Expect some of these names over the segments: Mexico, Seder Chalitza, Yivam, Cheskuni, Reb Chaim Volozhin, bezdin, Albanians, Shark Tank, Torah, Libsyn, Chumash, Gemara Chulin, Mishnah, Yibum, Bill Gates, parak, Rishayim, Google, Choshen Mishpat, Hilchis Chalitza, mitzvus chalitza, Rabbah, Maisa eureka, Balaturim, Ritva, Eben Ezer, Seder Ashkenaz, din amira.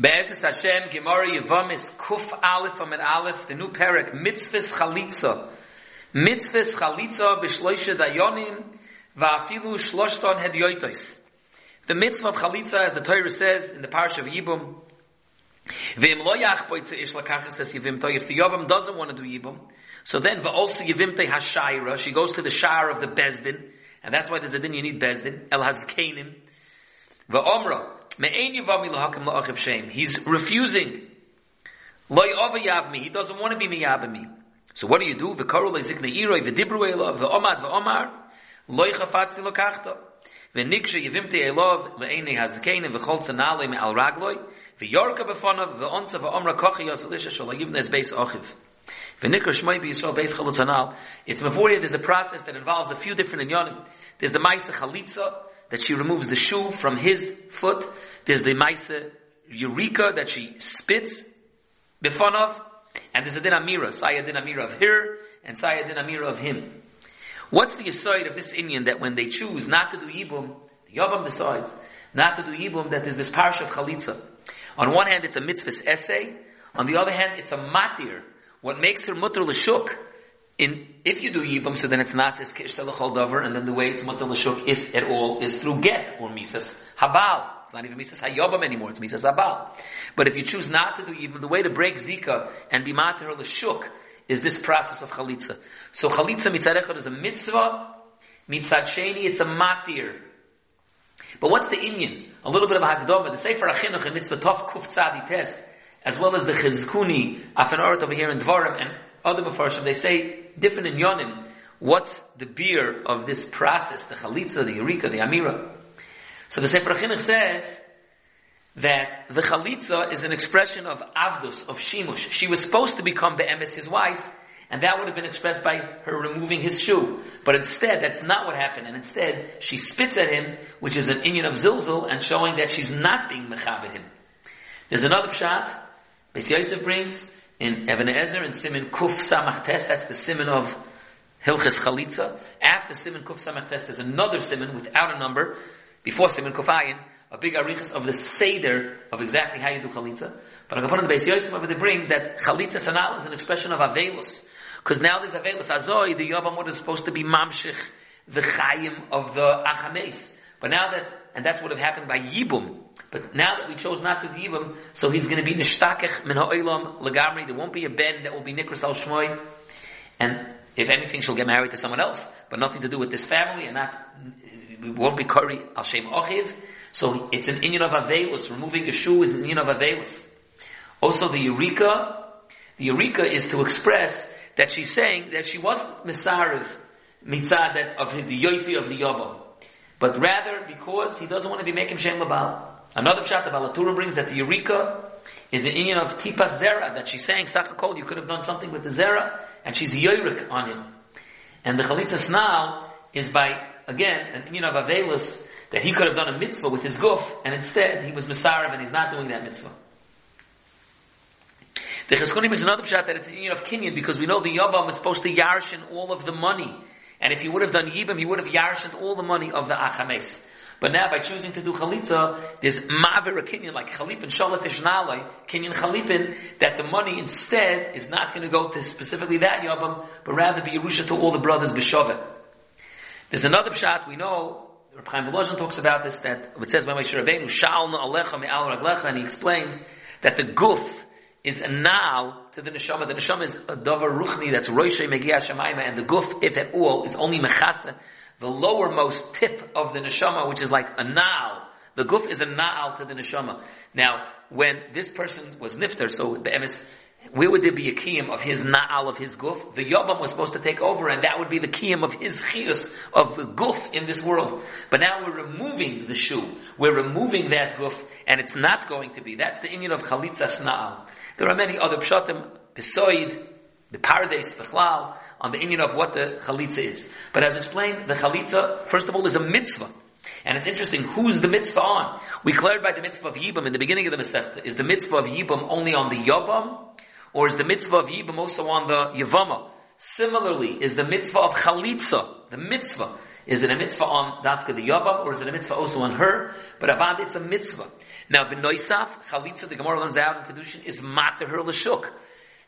Be'ezus Hashem, Gemara Yivam is Kuf Aleph Amid Aleph, the new parak, mitzvus chalitza. Mitzvus chalitza b'shloisha dayonim va'afilu shloshton hediotos. The mitzvah of chalitza, as the Torah says in the parish of Yibum, V'im lo yachpoitze ish lakachas es yivimto. If the Yibum doesn't want to do Yibum, so then va'olsa yivimte hashayra, she goes to the shire of the bezdin, and that's why there's a din you need bezdin, el hazkenim, va'omra. He's refusing. He doesn't want to be miyabami. So what do you do? It's mevoria, there's a process that involves a few different inyanim. There's the Maisa Chalitza, that she removes the shoe from his foot. There's the Maisa eureka that she spits before of, and there's a din amira, saya din amira of her and saya din amira of him. What's the aside of this Indian that when they choose not to do Yibum, the Yibum decides not to do Yibum, that there's this parish of Chalitza. On one hand, it's a mitzvah's essay. On the other hand, it's a matir. What makes her mutter l'shuk? If you do Yibum, so then it's Nasis Kishta L'chol Dover, and then the way it's Mutter L'shuk, if at all, is through Get, or Misas Habal. It's not even Misas Hayobam anymore, it's Misas Habal. But if you choose not to do Yibum, the way to break Zika and be Mater L'shuk is this process of Chalitza. So Chalitza Mitzad Echad is a mitzvah, Mitzad Sheni, it's a matir. But what's the inyan? A little bit of Hagdoma, the Seferachinach and Mitzvah Tov Kuf Tzadi Tes, as well as the Cheskuni, Afenort over here in Dvarim, and other Mefarshim, they say different in Yonim. What's the beer of this process? The Chalitza, the Eureka, the Amira. So the Seferachinach says that the Chalitza is an expression of Avdus, of Shimush. She was supposed to become the Emes, his wife, and that would have been expressed by her removing his shoe. But instead, that's not what happened. And instead, she spits at him, which is an inyan of Zilzil, and showing that she's not being Mechavit him. There's another pshat, Beis Yosef brings, in Eben Ezer, in Simen Kuf Samachtes, that's the Simen of Hilchis Chalitza. After Simen Kuf Samachtes, there's another Simen without a number, before Simen Kuf Ayin, a big arichas of the Seder of exactly how you do Chalitza. But on the Beis Yosef, over there brings that Chalitza Sanal is an expression of Avelus. Because now there's Avelus Azoi, the Yavamot is supposed to be Mamshich, the Chayim of the Achameis. But now that, and that's what would have happened by Yibum. But now that we chose not to do Yibum, so he's going to be nishtakech min ha'olam legamri. There won't be a ben, that will be nikras al shmoi. And if anything, she'll get married to someone else, but nothing to do with this family, and not, we won't be kori al shem ochiv. So it's an inyan of avelus. Removing a shoe is an inyan of avelus. Also, the eureka is to express that she's saying that she wasn't misariv mitzad of the yoifi of the yobam, but rather because he doesn't want to be making shem labal. Another pshat, the Balaturim brings that the Eureka is the union of Tipas Zera, that she's saying, Sachakol, you could have done something with the Zera, and she's Yorik on him. And the Chalitza now is by, again, an union of Avelis, that he could have done a mitzvah with his guf, and instead he was Misarav and he's not doing that mitzvah. The Cheskuni makes another pshat that it's the union of Kinyan, because we know the Yabam was supposed to Yarshin all of the money. And if he would have done Yibam, he would have Yarshin all the money of the Achames. But now, by choosing to do Chalitza, there's Ma'avir a Kinyan, like Chalipin, Shalatish Nalai, Kinyan Chalipin, that the money instead is not going to go to specifically that Yabam, but rather be Yerusha to all the brothers, B'shovet. There's another pshat, we know, Reb Chaim Volozhin talks about this, that it says, and he explains that the guf is a nal to the neshama. The neshama is a davar ruchni, that's Roishay Megia Shemaima, and the guf, if at all, is only Mechasa, the lowermost tip of the neshama, which is like a na'al. The guf is a na'al to the neshama. Now, when this person was nifter, so the emes, where would there be a kiyum of his na'al, of his guf? The yobam was supposed to take over, and that would be the kiyum of his chiyus, of the guf in this world. But now we're removing the shoe. We're removing that guf, and it's not going to be. That's the inyan of chalitzas na'al. There are many other pshatim, besoid, the paradise, the chlal, on the inyan of what the chalitza is. But as explained, the chalitza, first of all, is a mitzvah. And it's interesting, who's the mitzvah on? We declared by the mitzvah of Yibam in the beginning of the Messechta. Is the mitzvah of Yibam only on the Yabam? Or is the mitzvah of Yibam also on the Yavama? Similarly, is the mitzvah of chalitza, the mitzvah, Is it a mitzvah on Dafka the Yavam, or is it a mitzvah also on her? But Avad, it's a mitzvah. Now, Benoisaf, Chalitza, the Gemara learns out in Kedushin, is Mat to her Lashuk.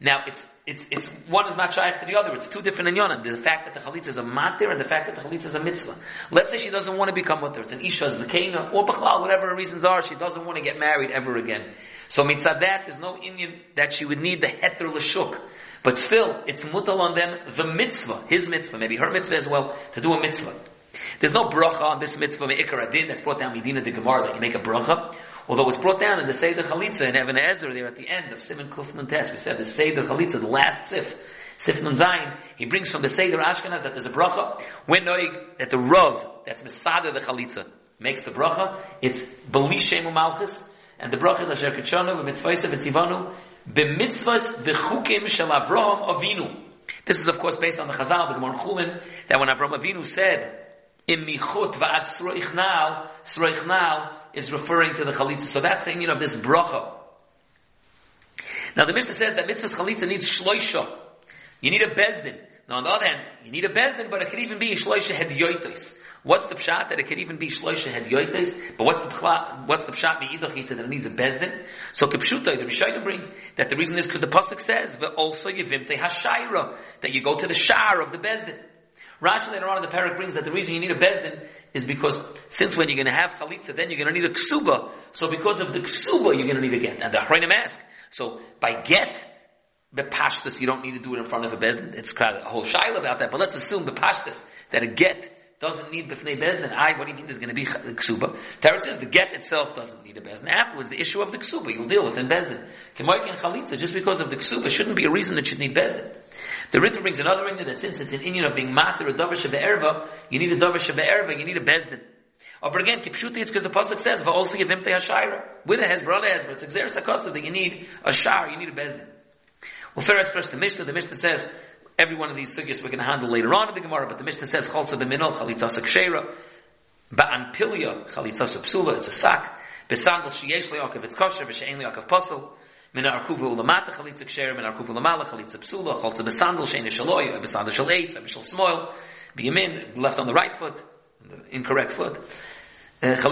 Now, it's one is not shaykh to the other. It's two different inyanim. The fact that the chalitza is a matir and the fact that the chalitza is a mitzvah. Let's say she doesn't want to become with her. It's an isha, zakena, or b'chlal, whatever her reasons are. She doesn't want to get married ever again. So mitzvah that, there's no inyan that she would need the heter l'shuk. But still, it's mutal on them, the mitzvah, his mitzvah, maybe her mitzvah as well, to do a mitzvah. There's no bracha on this mitzvah, me'ikar adin, that's brought down Medina de Gemara, that you make a bracha. Although it's brought down in the Seder Chalitza in Eben Ezer there at the end of Siman Kufnun Tes, we said the Seder Chalitza, the last Sif Nun Zayin, he brings from the Seder Ashkenaz that there's a bracha, when noig, that the Rav, that's Mesader the Chalitza, makes the bracha, it's Beli Shemu Malchus, and the bracha is Asher Kitshonu, B'mitzvayse V'tzivonu, B'mitzvas V'chukim Shel Avraham Avinu. This is of course based on the Chazal, the Gemara Chulin, that when Avraham Avinu said, Im Michut V'ad Sroichnal, is referring to the chalitza. So that's the union of this bracha. Now the Mishnah says that mitzvah's chalitza needs shloisha. You need a bezdin. Now on the other hand, you need a bezdin, but it could even be shloisha hedyoites. What's the pshat that it could even be shloisha hedyoites? But what's the pshat meidach? He says that it needs a bezdin. So kipshutai, the Rishayim bring that the reason is because the pasuk says, but also yivimte hashayra, that you go to the shar of the bezdin. Rashi later on in the parak brings that the reason you need a bezdin is because since when you're going to have chalitza, then you're going to need a ksuba. So because of the ksuba, you're going to need a get. And the achronim ask. So by get, bepashtas, you don't need to do it in front of a bezdin. It's kind of a whole shayla about that. But let's assume bepashtas that a get doesn't need b'fnei bezdin. What do you mean there's going to be ksuba? Terrence says the get itself doesn't need a bezdin. Afterwards, the issue of the ksuba you'll deal with in bezdin. Kemoik and chalitza, just because of the ksuba, shouldn't be a reason that you need bezdin. The Ritva brings another ring that since it's an inyan of being matir, a davar shebe'erva, you need a davar shebe'erva, you need a bezdin. Or again, kipshuti, it's because the pasuk says, va'olsi yevimte hashayra. With a hezbrana hezbra, it's exeris hakosav that you need a shar, you need a bezdin. Well, first, the Mishnah says, every one of these sugyas we're going to handle later on in the Gemara, but the Mishnah says, chalsa b'minol, chalitza sakshera, ba'an pilya, chalitza sapsula, it's a sack, b'sandal sheyesh le'ok, if it's kosher, b'she'en le'ok, if puzzle, left on the right foot, the incorrect foot. It's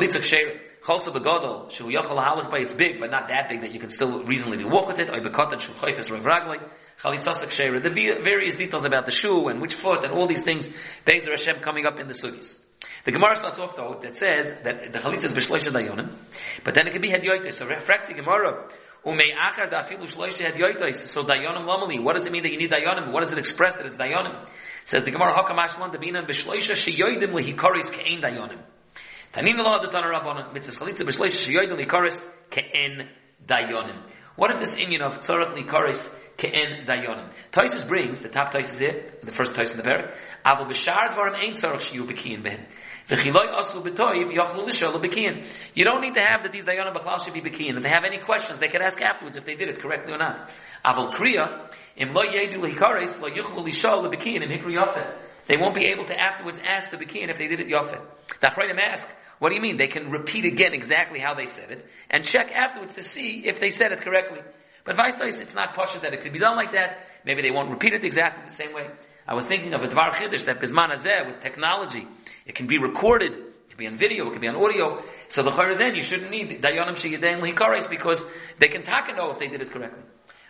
big, but not that big that you can still reasonably walk with it. The various details about the shoe and which foot and all these things, Be'ezer Hashem coming up in the sugis. The Gemara starts off though that says that the chalitza is b'shloisha dayonim, but then it can be hedyoitis. So refract the Gemara. So dayanim lamali. What does it mean that you need dayanim? What does it express that it's dayanim? Says the Gemara Hakamashman Dabinan Bishloisha Shiyoidim Lihikaris Kain Dayanim. Taninala Dutana Rabbanan Mitzvus Chalitza Bishloisha Shiyoidim Lihikaris Kain Dayanim. What is this inyan of Tzarach Lihikaris Kain Dayanim? Taisus brings the top Taisus here, the first Taisus in the parak. Avu Bishar Dvarim Ain Tzarach Shiyu Bekiin Behen. You don't need to have that these dayanim b'chlal should be bekiyin. If they have any questions, they can ask afterwards if they did it correctly or not. They won't be able to afterwards ask the bekiyin if they did it yafeh. The achronim ask, what do you mean? They can repeat again exactly how they said it and check afterwards to see if they said it correctly. But vaistais, it's not poshut that it could be done like that. Maybe they won't repeat it exactly the same way. I was thinking of a Dvar Chiddush that Bizman Hazeh, with technology, it can be recorded, it can be on video, it can be on audio. So the Chayr then, you shouldn't need Dayanam Sheyedein Lihikaris because they can know if they did it correctly.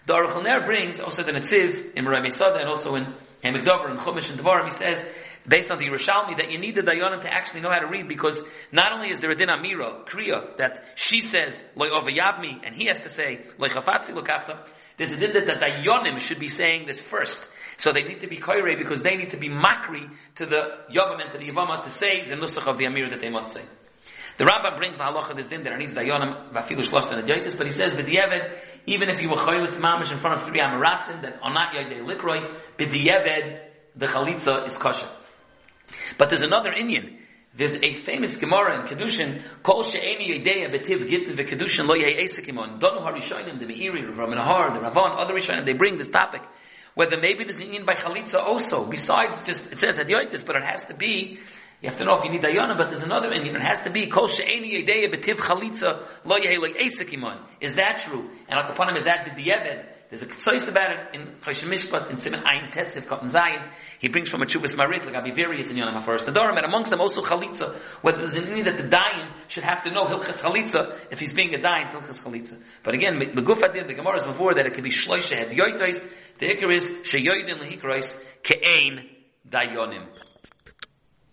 The Aruch L'ner brings also the Nitziv in Meisada and also in Heimig Dover and Chumash and Dvarim. He says, based on the Yerushalmi, that you need the Dayanam to actually know how to read because not only is there a din amira, kriya, that she says, Loi Ovayabmi, and he has to say, Loi Chafatzi Lokachta. There's a din that the Dayanim should be saying this first. So they need to be koirei because they need to be makri to the Yivam and to the Yivama to say the nusach of the amira that they must say. The Rabbah brings the halacha this din that needs dayanim vafilu shlosh and adyotis, but he says b'diavad even if you were choylitz mamish in front of three amiratzim that are not yodei likroi b'diavad the chalitza is kosher. But there's another inyan. There's a famous Gemara in Kedushin, Kol she'eni yodei betiv gittin v'kedushin lo yehei esek imon. Donu harishonim the meiri, Rav Menahar, the Ravan, other rishonim they bring this topic. Whether maybe there's an inyan by chalitza also, besides just, it says hadyotis, but it has to be, you have to know if you need dayana, but there's another inyan, it has to be, kol she'eni yedeya betiv chalitza lo yeheloi esek iman. Is that true? And al kapanim, is that the dieved? There's a k'tsois about it in Choshen Mishpat, in Siman Ayin Tesef, Katan Zayin. He brings from a Chuvas Marit, like I'll be various in Yonam HaFaras Nedarim, and amongst them also Chalitza, whether there's an need that the Dayan should have to know Hilchis Chalitza, if he's being a Dayan, Hilchis Chalitza. But again, the Gufat, the Gemara is before that it can be Shloisha Hedyoitais, the Iker is Sheyoidin Lehikrais, Ke'ein Dayonim.